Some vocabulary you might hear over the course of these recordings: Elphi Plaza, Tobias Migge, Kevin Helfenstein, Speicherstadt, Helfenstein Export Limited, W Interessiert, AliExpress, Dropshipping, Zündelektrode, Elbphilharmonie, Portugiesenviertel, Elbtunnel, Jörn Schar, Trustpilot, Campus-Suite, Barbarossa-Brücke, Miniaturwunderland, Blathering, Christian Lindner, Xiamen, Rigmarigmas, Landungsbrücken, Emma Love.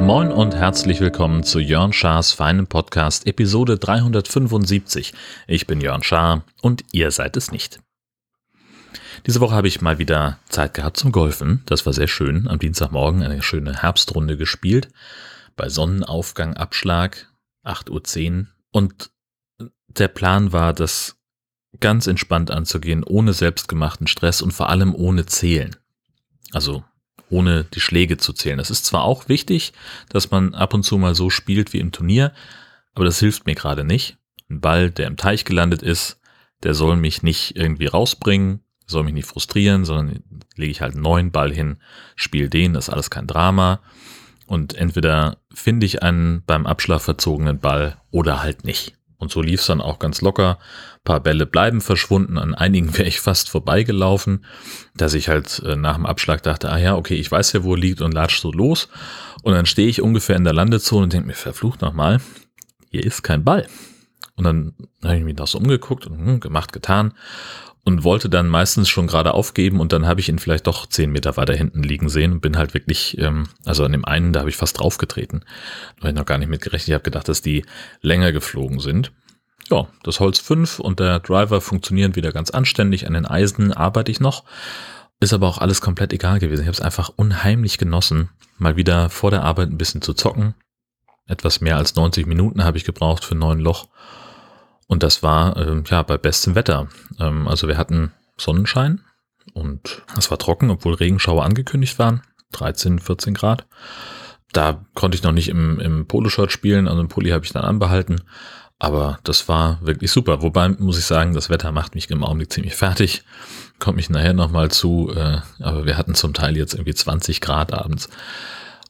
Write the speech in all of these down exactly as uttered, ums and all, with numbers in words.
Moin und herzlich willkommen zu Jörn Schars feinem Podcast Episode dreihundertfünfundsiebzig. Ich bin Jörn Schar und ihr seid es nicht. Diese Woche habe ich mal wieder Zeit gehabt zum Golfen. Das war sehr schön. Am Dienstagmorgen eine schöne Herbstrunde gespielt. Bei Sonnenaufgang Abschlag, acht Uhr zehn. Und der Plan war, das ganz entspannt anzugehen, ohne selbstgemachten Stress und vor allem ohne Zählen. Also ohne die Schläge zu zählen. Das ist zwar auch wichtig, dass man ab und zu mal so spielt wie im Turnier, aber das hilft mir gerade nicht. Ein Ball, der im Teich gelandet ist, der soll mich nicht irgendwie rausbringen, soll mich nicht frustrieren, sondern lege ich halt einen neuen Ball hin, spiele den, das ist alles kein Drama. Und entweder finde ich einen beim Abschlag verzogenen Ball oder halt nicht. Und so lief es dann auch ganz locker. Ein paar Bälle bleiben verschwunden, an einigen wäre ich fast vorbeigelaufen, dass ich halt nach dem Abschlag dachte, ah ja, okay, ich weiß ja, wo er liegt und latsch so los. Und dann stehe ich ungefähr in der Landezone und denke mir, verflucht nochmal, hier ist kein Ball. Und dann habe ich mich noch so umgeguckt und hm, gemacht, getan. Und wollte dann meistens schon gerade aufgeben und dann habe ich ihn vielleicht doch zehn Meter weiter hinten liegen sehen und bin halt wirklich, ähm, also an dem einen, da habe ich fast draufgetreten. Da habe ich noch gar nicht mit gerechnet. Ich habe gedacht, dass die länger geflogen sind. Ja, das Holz fünf und der Driver funktionieren wieder ganz anständig. An den Eisen arbeite ich noch. Ist aber auch alles komplett egal gewesen. Ich habe es einfach unheimlich genossen, mal wieder vor der Arbeit ein bisschen zu zocken. Etwas mehr als neunzig Minuten habe ich gebraucht für neun Loch. Und das war äh, ja bei bestem Wetter. Ähm, also wir hatten Sonnenschein und es war trocken, obwohl Regenschauer angekündigt waren. dreizehn, vierzehn Grad. Da konnte ich noch nicht im, im Poloshirt spielen, also im Pulli habe ich dann anbehalten. Aber das war wirklich super. Wobei, muss ich sagen, das Wetter macht mich im Augenblick ziemlich fertig. Kommt mich nachher nochmal zu. Äh, aber wir hatten zum Teil jetzt irgendwie zwanzig Grad abends.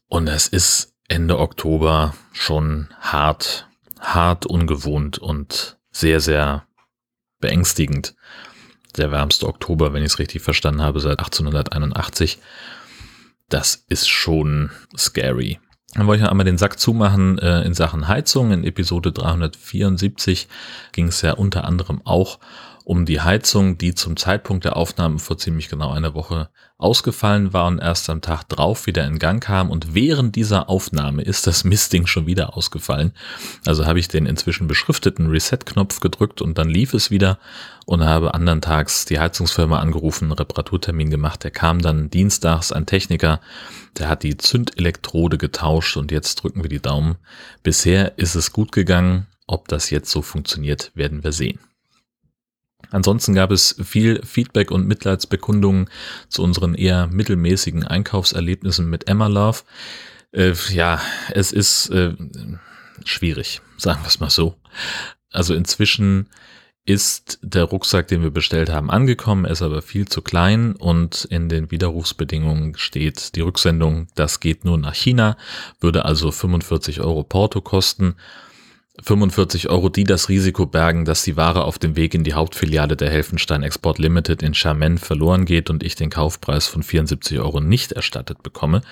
Und es ist Ende Oktober schon hart, hart ungewohnt und sehr, sehr beängstigend. Der wärmste Oktober, wenn ich es richtig verstanden habe, seit achtzehnhunderteinundachtzig. Das ist schon scary. Dann wollte ich noch einmal den Sack zumachen äh, in Sachen Heizung. In Episode dreihundertvierundsiebzig ging es ja unter anderem auch um die Heizung, die zum Zeitpunkt der Aufnahmen vor ziemlich genau einer Woche ausgefallen war und erst am Tag drauf wieder in Gang kam. Und während dieser Aufnahme ist das Mistding schon wieder ausgefallen. Also habe ich den inzwischen beschrifteten Reset-Knopf gedrückt und dann lief es wieder und habe anderen Tags die Heizungsfirma angerufen, Reparaturtermin gemacht. Der kam dann dienstags, ein Techniker, der hat die Zündelektrode getauscht und jetzt drücken wir die Daumen. Bisher ist es gut gegangen. Ob das jetzt so funktioniert, werden wir sehen. Ansonsten gab es viel Feedback und Mitleidsbekundungen zu unseren eher mittelmäßigen Einkaufserlebnissen mit Emma Love. Äh, ja, es ist äh, schwierig, sagen wir es mal so. Also inzwischen ist der Rucksack, den wir bestellt haben, angekommen, er ist aber viel zu klein und in den Widerrufsbedingungen steht die Rücksendung, das geht nur nach China, würde also fünfundvierzig Euro Porto kosten. fünfundvierzig Euro, die das Risiko bergen, dass die Ware auf dem Weg in die Hauptfiliale der Helfenstein Export Limited in Xiamen verloren geht und ich den Kaufpreis von vierundsiebzig Euro nicht erstattet bekomme.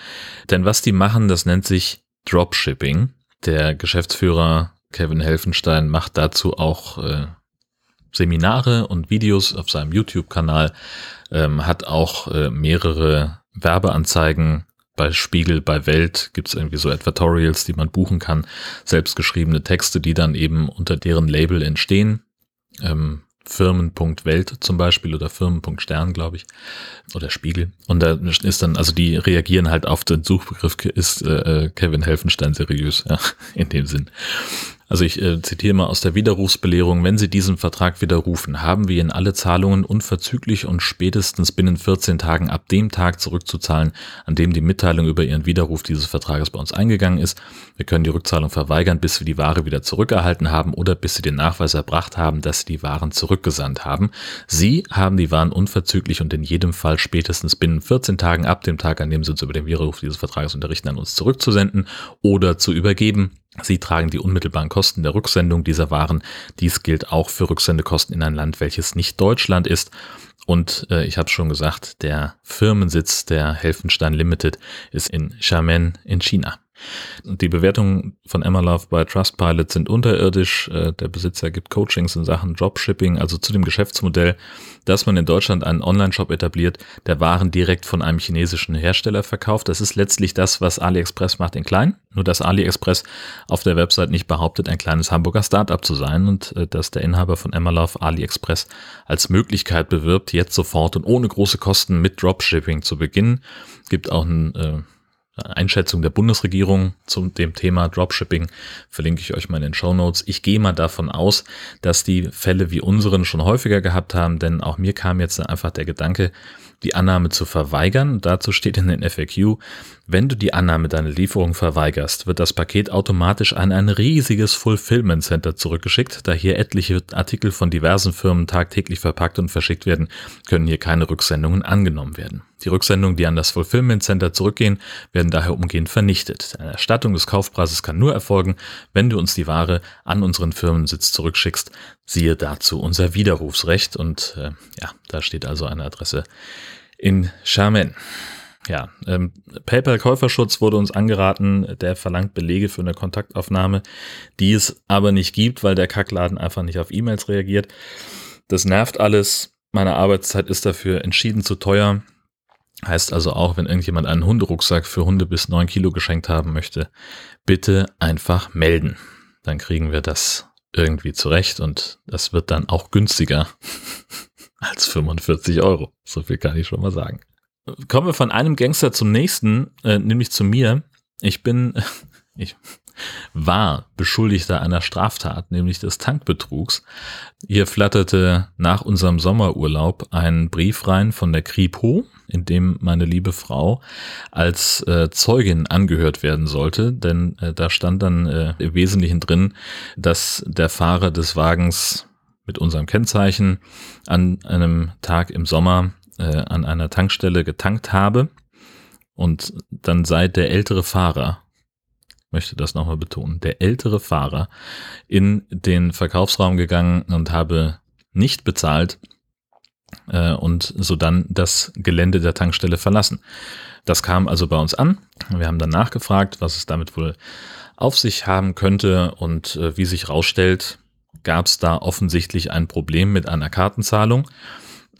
Denn was die machen, das nennt sich Dropshipping. Der Geschäftsführer Kevin Helfenstein macht dazu auch äh, Seminare und Videos auf seinem YouTube-Kanal, ähm, hat auch äh, mehrere Werbeanzeigen. Bei Spiegel, bei Welt gibt es irgendwie so Advertorials, die man buchen kann, selbstgeschriebene Texte, die dann eben unter deren Label entstehen, ähm, Firmen.Welt zum Beispiel oder Firmen.Stern, glaube ich, oder Spiegel. Und da ist dann, also die reagieren halt auf den Suchbegriff, ist äh, Kevin Helfenstein seriös, ja, in dem Sinn. Also ich äh, zitiere mal aus der Widerrufsbelehrung, wenn Sie diesen Vertrag widerrufen, haben wir Ihnen alle Zahlungen unverzüglich und spätestens binnen vierzehn Tagen ab dem Tag zurückzuzahlen, an dem die Mitteilung über Ihren Widerruf dieses Vertrages bei uns eingegangen ist. Wir können die Rückzahlung verweigern, bis wir die Ware wieder zurückerhalten haben oder bis Sie den Nachweis erbracht haben, dass Sie die Waren zurückgesandt haben. Sie haben die Waren unverzüglich und in jedem Fall spätestens binnen vierzehn Tagen ab dem Tag, an dem Sie uns über den Widerruf dieses Vertrages unterrichten, an uns zurückzusenden oder zu übergeben. Sie tragen die unmittelbaren Kosten der Rücksendung dieser Waren. Dies gilt auch für Rücksendekosten in ein Land, welches nicht Deutschland ist. Und äh, ich habe schon gesagt, der Firmensitz der Helfenstein Limited ist in Xiamen in China. Die Bewertungen von Emma Love bei Trustpilot sind unterirdisch. Der Besitzer gibt Coachings in Sachen Dropshipping, also zu dem Geschäftsmodell, dass man in Deutschland einen Online-Shop etabliert, der Waren direkt von einem chinesischen Hersteller verkauft. Das ist letztlich das, was AliExpress macht in klein, nur dass AliExpress auf der Website nicht behauptet, ein kleines Hamburger Start-up zu sein und dass der Inhaber von Emma Love AliExpress als Möglichkeit bewirbt, jetzt sofort und ohne große Kosten mit Dropshipping zu beginnen. Gibt auch ein äh, Einschätzung der Bundesregierung zu dem Thema Dropshipping, verlinke ich euch mal in den Shownotes. Ich gehe mal davon aus, dass die Fälle wie unseren schon häufiger gehabt haben, denn auch mir kam jetzt einfach der Gedanke, die Annahme zu verweigern. Dazu steht in den F A Q, wenn du die Annahme deiner Lieferung verweigerst, wird das Paket automatisch an ein riesiges Fulfillment Center zurückgeschickt. Da hier etliche Artikel von diversen Firmen tagtäglich verpackt und verschickt werden, können hier keine Rücksendungen angenommen werden. Die Rücksendungen, die an das Fulfillment Center zurückgehen, werden daher umgehend vernichtet. Eine Erstattung des Kaufpreises kann nur erfolgen, wenn du uns die Ware an unseren Firmensitz zurückschickst. Siehe dazu unser Widerrufsrecht. Und äh, ja, da steht also eine Adresse in Xiamen. Ja, ähm, PayPal-Käuferschutz wurde uns angeraten, der verlangt Belege für eine Kontaktaufnahme, die es aber nicht gibt, weil der Kackladen einfach nicht auf E-Mails reagiert. Das nervt alles. Meine Arbeitszeit ist dafür entschieden zu teuer. Heißt also auch, wenn irgendjemand einen Hunderucksack für Hunde bis neun Kilo geschenkt haben möchte, bitte einfach melden. Dann kriegen wir das irgendwie zurecht und das wird dann auch günstiger als fünfundvierzig Euro. So viel kann ich schon mal sagen. Kommen wir von einem Gangster zum nächsten, äh, nämlich zu mir. Ich bin, äh, ich war Beschuldigter einer Straftat, nämlich des Tankbetrugs. Hier flatterte nach unserem Sommerurlaub ein Brief rein von der Kripo, in dem meine liebe Frau als äh, Zeugin angehört werden sollte, denn äh, da stand dann äh, im Wesentlichen drin, dass der Fahrer des Wagens mit unserem Kennzeichen an einem Tag im Sommer äh, an einer Tankstelle getankt habe und dann sei der ältere Fahrer, möchte das nochmal betonen, der ältere Fahrer in den Verkaufsraum gegangen und habe nicht bezahlt äh, und sodann das Gelände der Tankstelle verlassen. Das kam also bei uns an. Wir haben dann nachgefragt, was es damit wohl auf sich haben könnte und äh, wie sich rausstellt, gab es da offensichtlich ein Problem mit einer Kartenzahlung.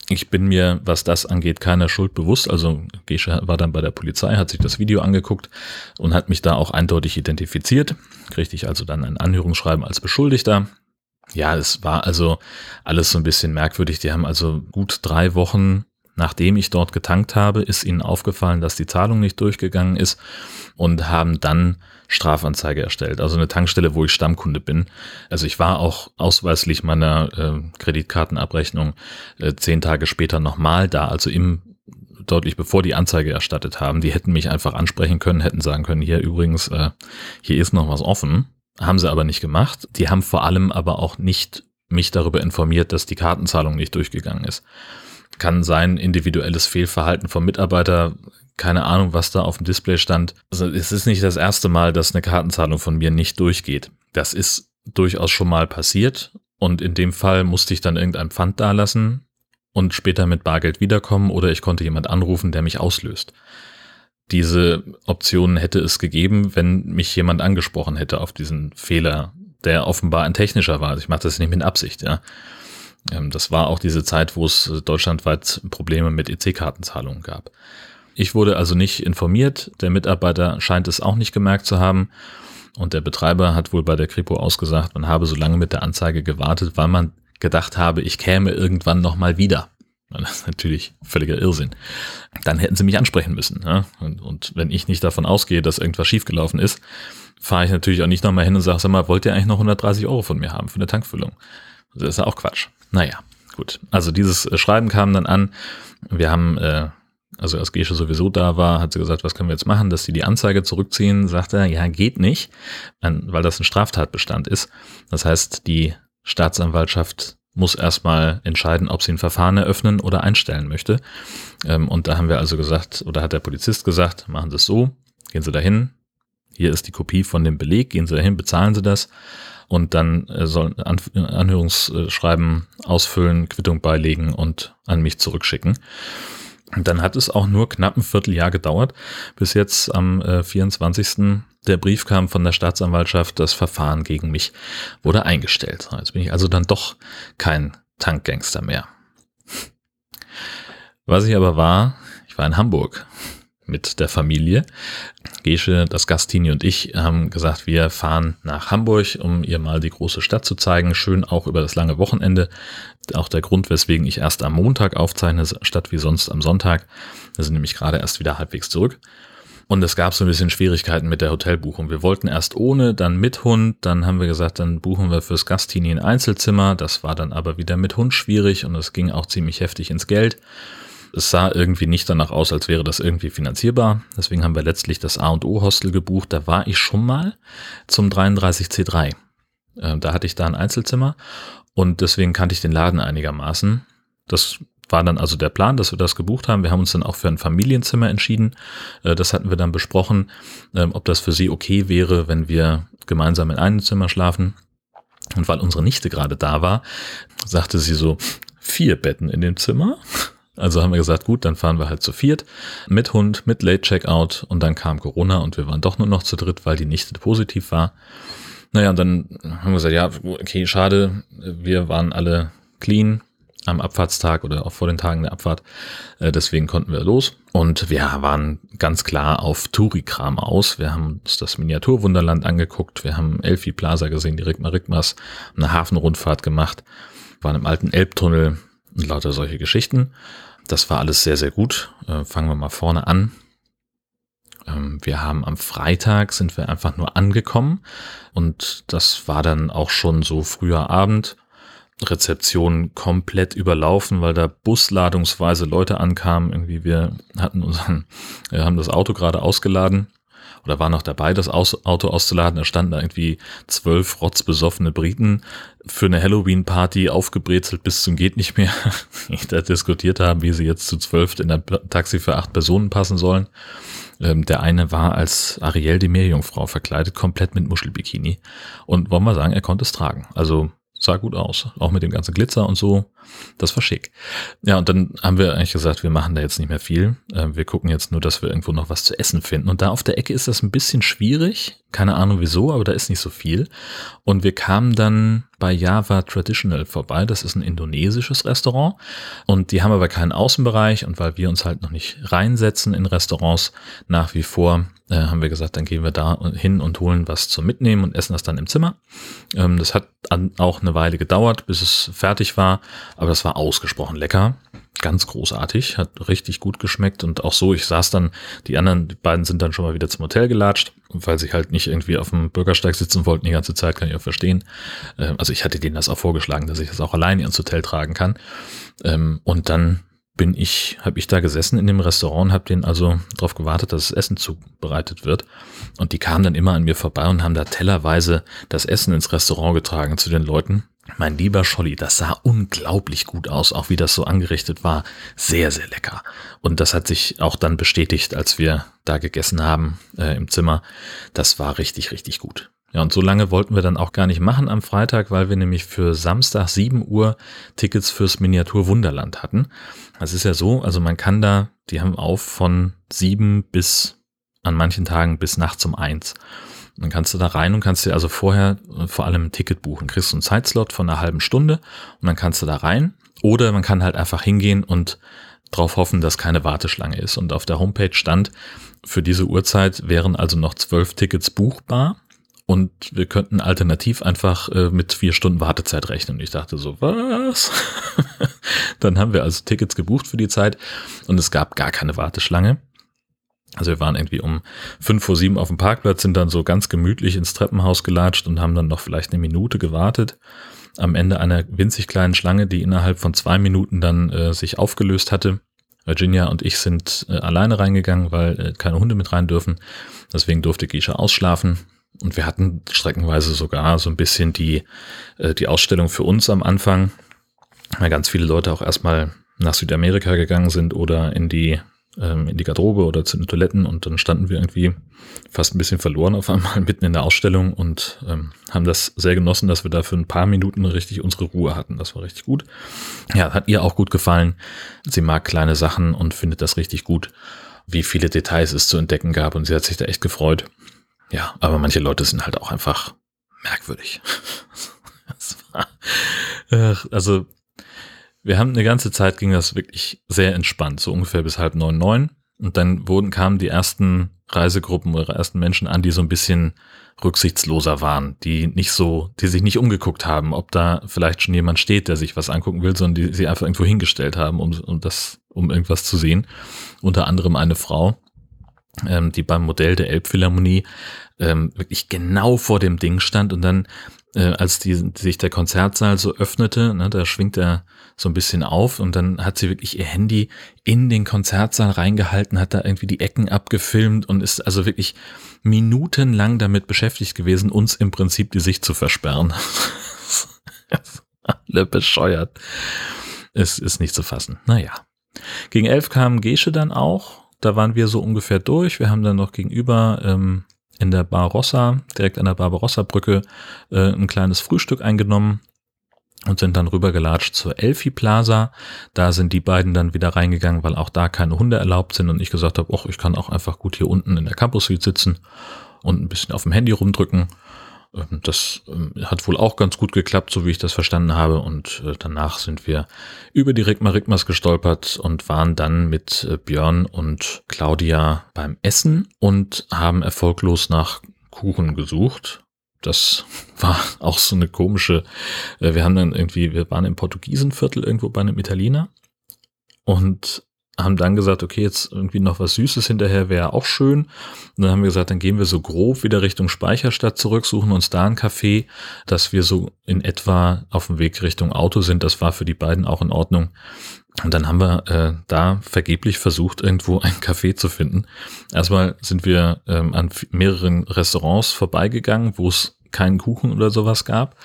Ich bin mir, was das angeht, keiner Schuld bewusst. Also Gesche war dann bei der Polizei, hat sich das Video angeguckt und hat mich da auch eindeutig identifiziert. Kriegte ich also dann ein Anhörungsschreiben als Beschuldigter. Ja, es war also alles so ein bisschen merkwürdig. Die haben also gut drei Wochen, nachdem ich dort getankt habe, ist ihnen aufgefallen, dass die Zahlung nicht durchgegangen ist und haben dann Strafanzeige erstellt. Also eine Tankstelle, wo ich Stammkunde bin. Also ich war auch ausweislich meiner äh, Kreditkartenabrechnung äh, zehn Tage später nochmal da, also im deutlich bevor die Anzeige erstattet haben. Die hätten mich einfach ansprechen können, hätten sagen können, hier übrigens, äh, hier ist noch was offen. Haben sie aber nicht gemacht. Die haben vor allem aber auch nicht mich darüber informiert, dass die Kartenzahlung nicht durchgegangen ist. Kann sein, individuelles Fehlverhalten vom Mitarbeiter, keine Ahnung, was da auf dem Display stand. Also es ist nicht das erste Mal, dass eine Kartenzahlung von mir nicht durchgeht. Das ist durchaus schon mal passiert und in dem Fall musste ich dann irgendein Pfand dalassen und später mit Bargeld wiederkommen oder ich konnte jemand anrufen, der mich auslöst. Diese Option hätte es gegeben, wenn mich jemand angesprochen hätte auf diesen Fehler, der offenbar ein technischer war. Also ich mache das nicht mit Absicht, ja. Das war auch diese Zeit, wo es deutschlandweit Probleme mit E C-Kartenzahlungen gab. Ich wurde also nicht informiert, der Mitarbeiter scheint es auch nicht gemerkt zu haben und der Betreiber hat wohl bei der Kripo ausgesagt, man habe so lange mit der Anzeige gewartet, weil man gedacht habe, ich käme irgendwann nochmal wieder. Das ist natürlich völliger Irrsinn. Dann hätten sie mich ansprechen müssen. Ja? Und, und wenn ich nicht davon ausgehe, dass irgendwas schiefgelaufen ist, fahre ich natürlich auch nicht nochmal hin und sage, sag mal, wollt ihr eigentlich noch hundertdreißig Euro von mir haben für eine Tankfüllung? Das ist ja auch Quatsch. Naja, gut. Also dieses Schreiben kam dann an. Wir haben, äh, also als Gesche sowieso da war, hat sie gesagt, was können wir jetzt machen, dass sie die Anzeige zurückziehen. Sagt er, ja, geht nicht, weil das ein Straftatbestand ist. Das heißt, die Staatsanwaltschaft muss erstmal entscheiden, ob sie ein Verfahren eröffnen oder einstellen möchte. Ähm, und da haben wir also gesagt, oder hat der Polizist gesagt, machen Sie es so, gehen Sie dahin. Hier ist die Kopie von dem Beleg, gehen Sie dahin, bezahlen Sie das. Und dann sollen Anhörungsschreiben ausfüllen, Quittung beilegen und an mich zurückschicken. Und dann hat es auch nur knapp ein Vierteljahr gedauert, bis jetzt am vierundzwanzigsten der Brief kam von der Staatsanwaltschaft, das Verfahren gegen mich wurde eingestellt. Jetzt bin ich also dann doch kein Tankgangster mehr. Was ich aber war, ich war in Hamburg mit der Familie. Gesche, das Gastini und ich haben gesagt, wir fahren nach Hamburg, um ihr mal die große Stadt zu zeigen. Schön auch über das lange Wochenende. Auch der Grund, weswegen ich erst am Montag aufzeichne, statt wie sonst am Sonntag. Wir sind nämlich gerade erst wieder halbwegs zurück. Und es gab so ein bisschen Schwierigkeiten mit der Hotelbuchung. Wir wollten erst ohne, dann mit Hund. Dann haben wir gesagt, dann buchen wir fürs Gastini ein Einzelzimmer. Das war dann aber wieder mit Hund schwierig und es ging auch ziemlich heftig ins Geld. Es sah irgendwie nicht danach aus, als wäre das irgendwie finanzierbar. Deswegen haben wir letztlich das A und O Hostel gebucht. Da war ich schon mal zum dreiunddreißig C drei. Da hatte ich da ein Einzelzimmer und deswegen kannte ich den Laden einigermaßen. Das war dann also der Plan, dass wir das gebucht haben. Wir haben uns dann auch für ein Familienzimmer entschieden. Das hatten wir dann besprochen, ob das für sie okay wäre, wenn wir gemeinsam in einem Zimmer schlafen. Und weil unsere Nichte gerade da war, sagte sie so, vier Betten in dem Zimmer. Also haben wir gesagt, gut, dann fahren wir halt zu viert, mit Hund, mit Late-Checkout und dann kam Corona und wir waren doch nur noch zu dritt, weil die Nichte positiv war. Naja, und dann haben wir gesagt, ja, okay, schade, wir waren alle clean am Abfahrtstag oder auch vor den Tagen der Abfahrt, deswegen konnten wir los und wir waren ganz klar auf Touri-Kram aus. Wir haben uns das Miniaturwunderland angeguckt, wir haben Elphi Plaza gesehen, die Rigmarigmas, eine Hafenrundfahrt gemacht, waren im alten Elbtunnel, und lauter solche Geschichten. Das war alles sehr, sehr gut. Äh, fangen wir mal vorne an. Ähm, wir haben am Freitag sind wir einfach nur angekommen und das war dann auch schon so früher Abend. Rezeption komplett überlaufen, weil da busladungsweise Leute ankamen. Irgendwie wir hatten unseren, wir haben das Auto gerade ausgeladen oder waren noch dabei, das Auto auszuladen. Da standen da irgendwie zwölf rotzbesoffene Briten für eine Halloween-Party aufgebrezelt bis zum geht nicht mehr, die da diskutiert haben, wie sie jetzt zu zwölf in ein Taxi für acht Personen passen sollen. Ähm, der eine war als Ariel die Meerjungfrau verkleidet, komplett mit Muschelbikini. Und wollen wir sagen, er konnte es tragen. Also sah gut aus, auch mit dem ganzen Glitzer und so. Das war schick. Ja, und dann haben wir eigentlich gesagt, wir machen da jetzt nicht mehr viel. Wir gucken jetzt nur, dass wir irgendwo noch was zu essen finden. Und da auf der Ecke ist das ein bisschen schwierig. Keine Ahnung wieso, aber da ist nicht so viel. Und wir kamen dann bei Java Traditional vorbei. Das ist ein indonesisches Restaurant. Und die haben aber keinen Außenbereich. Und weil wir uns halt noch nicht reinsetzen in Restaurants nach wie vor, äh, haben wir gesagt, dann gehen wir da hin und holen was zum Mitnehmen und essen das dann im Zimmer. Ähm, das hat an, auch eine Weile gedauert, bis es fertig war. Aber das war ausgesprochen lecker, ganz großartig, hat richtig gut geschmeckt und auch so, ich saß dann, die anderen, die beiden sind dann schon mal wieder zum Hotel gelatscht, weil sie halt nicht irgendwie auf dem Bürgersteig sitzen wollten die ganze Zeit, kann ich auch verstehen. Also ich hatte denen das auch vorgeschlagen, dass ich das auch alleine ins Hotel tragen kann. Und dann bin ich, habe ich da gesessen in dem Restaurant, habe denen also darauf gewartet, dass das Essen zubereitet wird. Und die kamen dann immer an mir vorbei und haben da tellerweise das Essen ins Restaurant getragen zu den Leuten. Mein lieber Scholli, das sah unglaublich gut aus, auch wie das so angerichtet war. Sehr, sehr lecker. Und das hat sich auch dann bestätigt, als wir da gegessen haben äh, im Zimmer. Das war richtig, richtig gut. Ja, und so lange wollten wir dann auch gar nicht machen am Freitag, weil wir nämlich für Samstag sieben Uhr Tickets fürs Miniaturwunderland hatten. Das ist ja so, also man kann da, die haben auf von sieben bis an manchen Tagen bis nachts um eins. Dann kannst du da rein und kannst dir also vorher vor allem ein Ticket buchen. Kriegst du einen Zeitslot von einer halben Stunde und dann kannst du da rein. Oder man kann halt einfach hingehen und drauf hoffen, dass keine Warteschlange ist. Und auf der Homepage stand, für diese Uhrzeit wären also noch zwölf Tickets buchbar. Und wir könnten alternativ einfach äh, mit vier Stunden Wartezeit rechnen. Und ich dachte so, was? Dann haben wir also Tickets gebucht für die Zeit und es gab gar keine Warteschlange. Also wir waren irgendwie um fünf vor sieben auf dem Parkplatz, sind dann so ganz gemütlich ins Treppenhaus gelatscht und haben dann noch vielleicht eine Minute gewartet. Am Ende einer winzig kleinen Schlange, die innerhalb von zwei Minuten dann äh, sich aufgelöst hatte. Virginia und ich sind äh, alleine reingegangen, weil äh, keine Hunde mit rein dürfen. Deswegen durfte Gisha ausschlafen. Und wir hatten streckenweise sogar so ein bisschen die, äh, die Ausstellung für uns am Anfang, weil ganz viele Leute auch erstmal nach Südamerika gegangen sind oder in die, ähm, in die Garderobe oder zu den Toiletten. Und dann standen wir irgendwie fast ein bisschen verloren auf einmal mitten in der Ausstellung und ähm, haben das sehr genossen, dass wir da für ein paar Minuten richtig unsere Ruhe hatten. Das war richtig gut. Ja, hat ihr auch gut gefallen. Sie mag kleine Sachen und findet das richtig gut, wie viele Details es zu entdecken gab. Und sie hat sich da echt gefreut. Ja, aber manche Leute sind halt auch einfach merkwürdig. Das war, äh, also wir haben eine ganze Zeit, ging das wirklich sehr entspannt, so ungefähr bis halb neun, neun. Und dann wurden, kamen die ersten Reisegruppen oder ersten Menschen an, die so ein bisschen rücksichtsloser waren, die nicht so, die sich nicht umgeguckt haben, ob da vielleicht schon jemand steht, der sich was angucken will, sondern die sie einfach irgendwo hingestellt haben, um, um das, um irgendwas zu sehen. Unter anderem eine Frau, ähm, die beim Modell der Elbphilharmonie ähm, wirklich genau vor dem Ding stand und dann, äh, als die, die sich der Konzertsaal so öffnete, ne, da schwingt er so ein bisschen auf und dann hat sie wirklich ihr Handy in den Konzertsaal reingehalten, hat da irgendwie die Ecken abgefilmt und ist also wirklich minutenlang damit beschäftigt gewesen, uns im Prinzip die Sicht zu versperren. Alle bescheuert. Es ist nicht zu fassen. Naja. Gegen elf kam Gesche dann auch. Da waren wir so ungefähr durch. Wir haben dann noch gegenüber ähm, in der Barbarossa, direkt an der Barbarossa-Brücke, äh, ein kleines Frühstück eingenommen und sind dann rübergelatscht zur Elphi Plaza. Da sind die beiden dann wieder reingegangen, weil auch da keine Hunde erlaubt sind und ich gesagt habe, ach, ich kann auch einfach gut hier unten in der Campus-Suite sitzen und ein bisschen auf dem Handy rumdrücken. Das hat wohl auch ganz gut geklappt, so wie ich das verstanden habe, und danach sind wir über die Rigmarigmas gestolpert und waren dann mit Björn und Claudia beim Essen und haben erfolglos nach Kuchen gesucht. Das war auch so eine komische, wir haben dann irgendwie, wir waren im Portugiesenviertel irgendwo bei einem Italiener und haben dann gesagt, okay, jetzt irgendwie noch was Süßes hinterher wäre auch schön. Und dann haben wir gesagt, dann gehen wir so grob wieder Richtung Speicherstadt zurück, suchen uns da ein Café, dass wir so in etwa auf dem Weg Richtung Auto sind. Das war für die beiden auch in Ordnung. Und dann haben wir äh, da vergeblich versucht, irgendwo ein Café zu finden. Erstmal sind wir ähm, an mehreren Restaurants vorbeigegangen, wo es keinen Kuchen oder sowas gab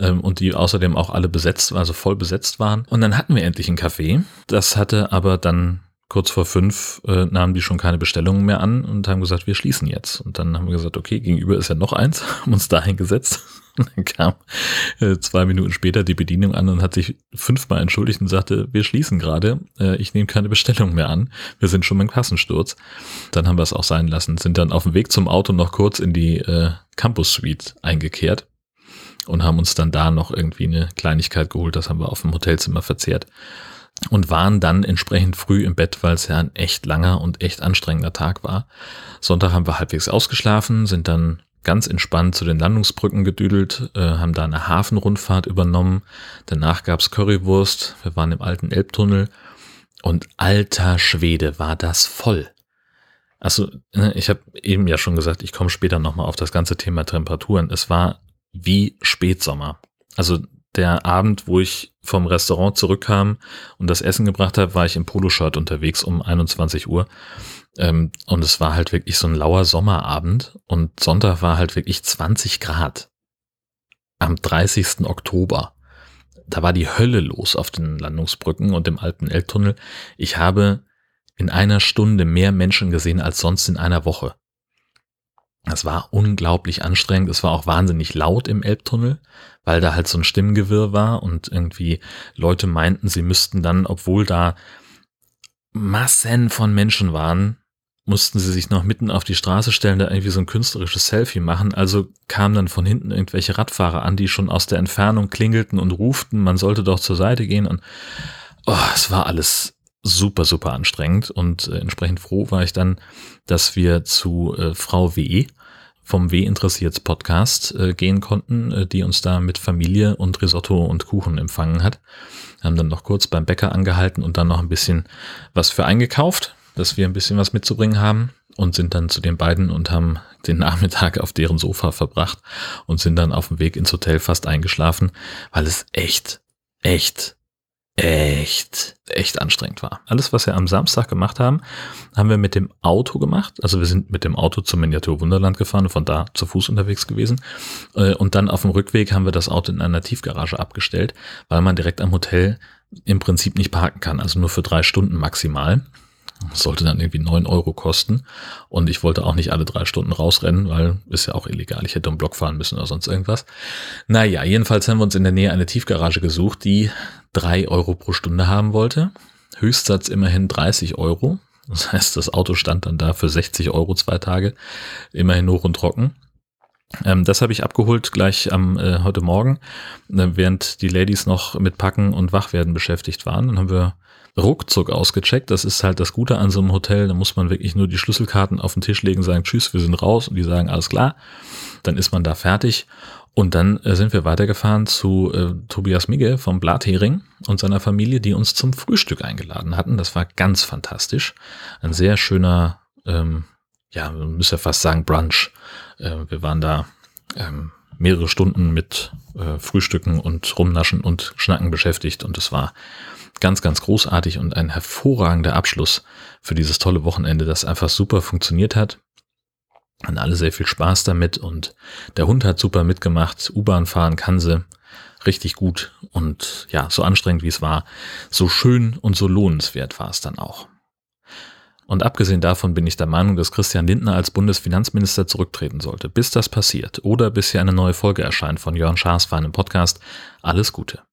ähm, und die außerdem auch alle besetzt, also voll besetzt waren. Und dann hatten wir endlich ein Café. Das hatte aber dann kurz vor fünf äh, nahmen die schon keine Bestellungen mehr an und haben gesagt, wir schließen jetzt. Und dann haben wir gesagt, okay, gegenüber ist ja noch eins, haben uns da hingesetzt. Und dann kam äh, zwei Minuten später die Bedienung an und hat sich fünfmal entschuldigt und sagte, wir schließen gerade, äh, ich nehme keine Bestellung mehr an, wir sind schon beim Kassensturz. Dann haben wir es auch sein lassen, sind dann auf dem Weg zum Auto noch kurz in die äh, Campus-Suite eingekehrt und haben uns dann da noch irgendwie eine Kleinigkeit geholt, das haben wir auf dem Hotelzimmer verzehrt und waren dann entsprechend früh im Bett, weil es ja ein echt langer und echt anstrengender Tag war. Sonntag haben wir halbwegs ausgeschlafen, sind dann ganz entspannt zu den Landungsbrücken gedüdelt, äh, haben da eine Hafenrundfahrt übernommen. Danach gab's Currywurst. Wir waren im alten Elbtunnel und alter Schwede, war das voll. Also ich habe eben ja schon gesagt, ich komme später nochmal auf das ganze Thema Temperaturen. Es war wie Spätsommer. Also der Abend, wo ich vom Restaurant zurückkam und das Essen gebracht habe, war ich im Poloshirt unterwegs um einundzwanzig Uhr. Ähm, und es war halt wirklich so ein lauer Sommerabend und Sonntag war halt wirklich zwanzig Grad am dreißigsten Oktober. Da war die Hölle los auf den Landungsbrücken und im alten Elbtunnel. Ich habe in einer Stunde mehr Menschen gesehen als sonst in einer Woche. Das war unglaublich anstrengend. Es war auch wahnsinnig laut im Elbtunnel, weil da halt so ein Stimmengewirr war und irgendwie Leute meinten, sie müssten dann, obwohl da Massen von Menschen waren, mussten sie sich noch mitten auf die Straße stellen, da irgendwie so ein künstlerisches Selfie machen. Also kamen dann von hinten irgendwelche Radfahrer an, die schon aus der Entfernung klingelten und ruften, man sollte doch zur Seite gehen. Und oh, es war alles super, super anstrengend. Und äh, entsprechend froh war ich dann, dass wir zu äh, Frau W. vom W Interessiert Podcast äh, gehen konnten, äh, die uns da mit Familie und Risotto und Kuchen empfangen hat. Haben dann noch kurz beim Bäcker angehalten und dann noch ein bisschen was für eingekauft, dass wir ein bisschen was mitzubringen haben und sind dann zu den beiden und haben den Nachmittag auf deren Sofa verbracht und sind dann auf dem Weg ins Hotel fast eingeschlafen, weil es echt, echt, echt, echt anstrengend war. Alles, was wir am Samstag gemacht haben, haben wir mit dem Auto gemacht. Also wir sind mit dem Auto zum Miniaturwunderland gefahren und von da zu Fuß unterwegs gewesen. Und dann auf dem Rückweg haben wir das Auto in einer Tiefgarage abgestellt, weil man direkt am Hotel im Prinzip nicht parken kann. Also nur für drei Stunden maximal. Das sollte dann irgendwie neun Euro kosten. Und ich wollte auch nicht alle drei Stunden rausrennen, weil ist ja auch illegal. Ich hätte um Block fahren müssen oder sonst irgendwas. Naja, jedenfalls haben wir uns in der Nähe eine Tiefgarage gesucht, die drei Euro pro Stunde haben wollte. Höchstsatz immerhin dreißig Euro. Das heißt, das Auto stand dann da für sechzig Euro zwei Tage, immerhin hoch und trocken. Ähm, das habe ich abgeholt gleich am äh, heute Morgen, äh, während die Ladies noch mit Packen und Wachwerden beschäftigt waren. Dann haben wir ruckzuck ausgecheckt. Das ist halt das Gute an so einem Hotel. Da muss man wirklich nur die Schlüsselkarten auf den Tisch legen, sagen, tschüss, wir sind raus. Und die sagen, alles klar. Dann ist man da fertig. Und dann äh, sind wir weitergefahren zu äh, Tobias Migge vom Blathering und seiner Familie, die uns zum Frühstück eingeladen hatten. Das war ganz fantastisch. Ein sehr schöner, ähm, ja, man müsste ja fast sagen Brunch. Äh, wir waren da ähm, mehrere Stunden mit äh, Frühstücken und Rumnaschen und Schnacken beschäftigt. Und es war ganz, ganz großartig und ein hervorragender Abschluss für dieses tolle Wochenende, das einfach super funktioniert hat. Hatten alle sehr viel Spaß damit und der Hund hat super mitgemacht. U-Bahn fahren kann sie richtig gut und ja, so anstrengend wie es war, so schön und so lohnenswert war es dann auch. Und abgesehen davon bin ich der Meinung, dass Christian Lindner als Bundesfinanzminister zurücktreten sollte. Bis das passiert oder bis hier eine neue Folge erscheint von Jörn Schars feinem Podcast, alles Gute.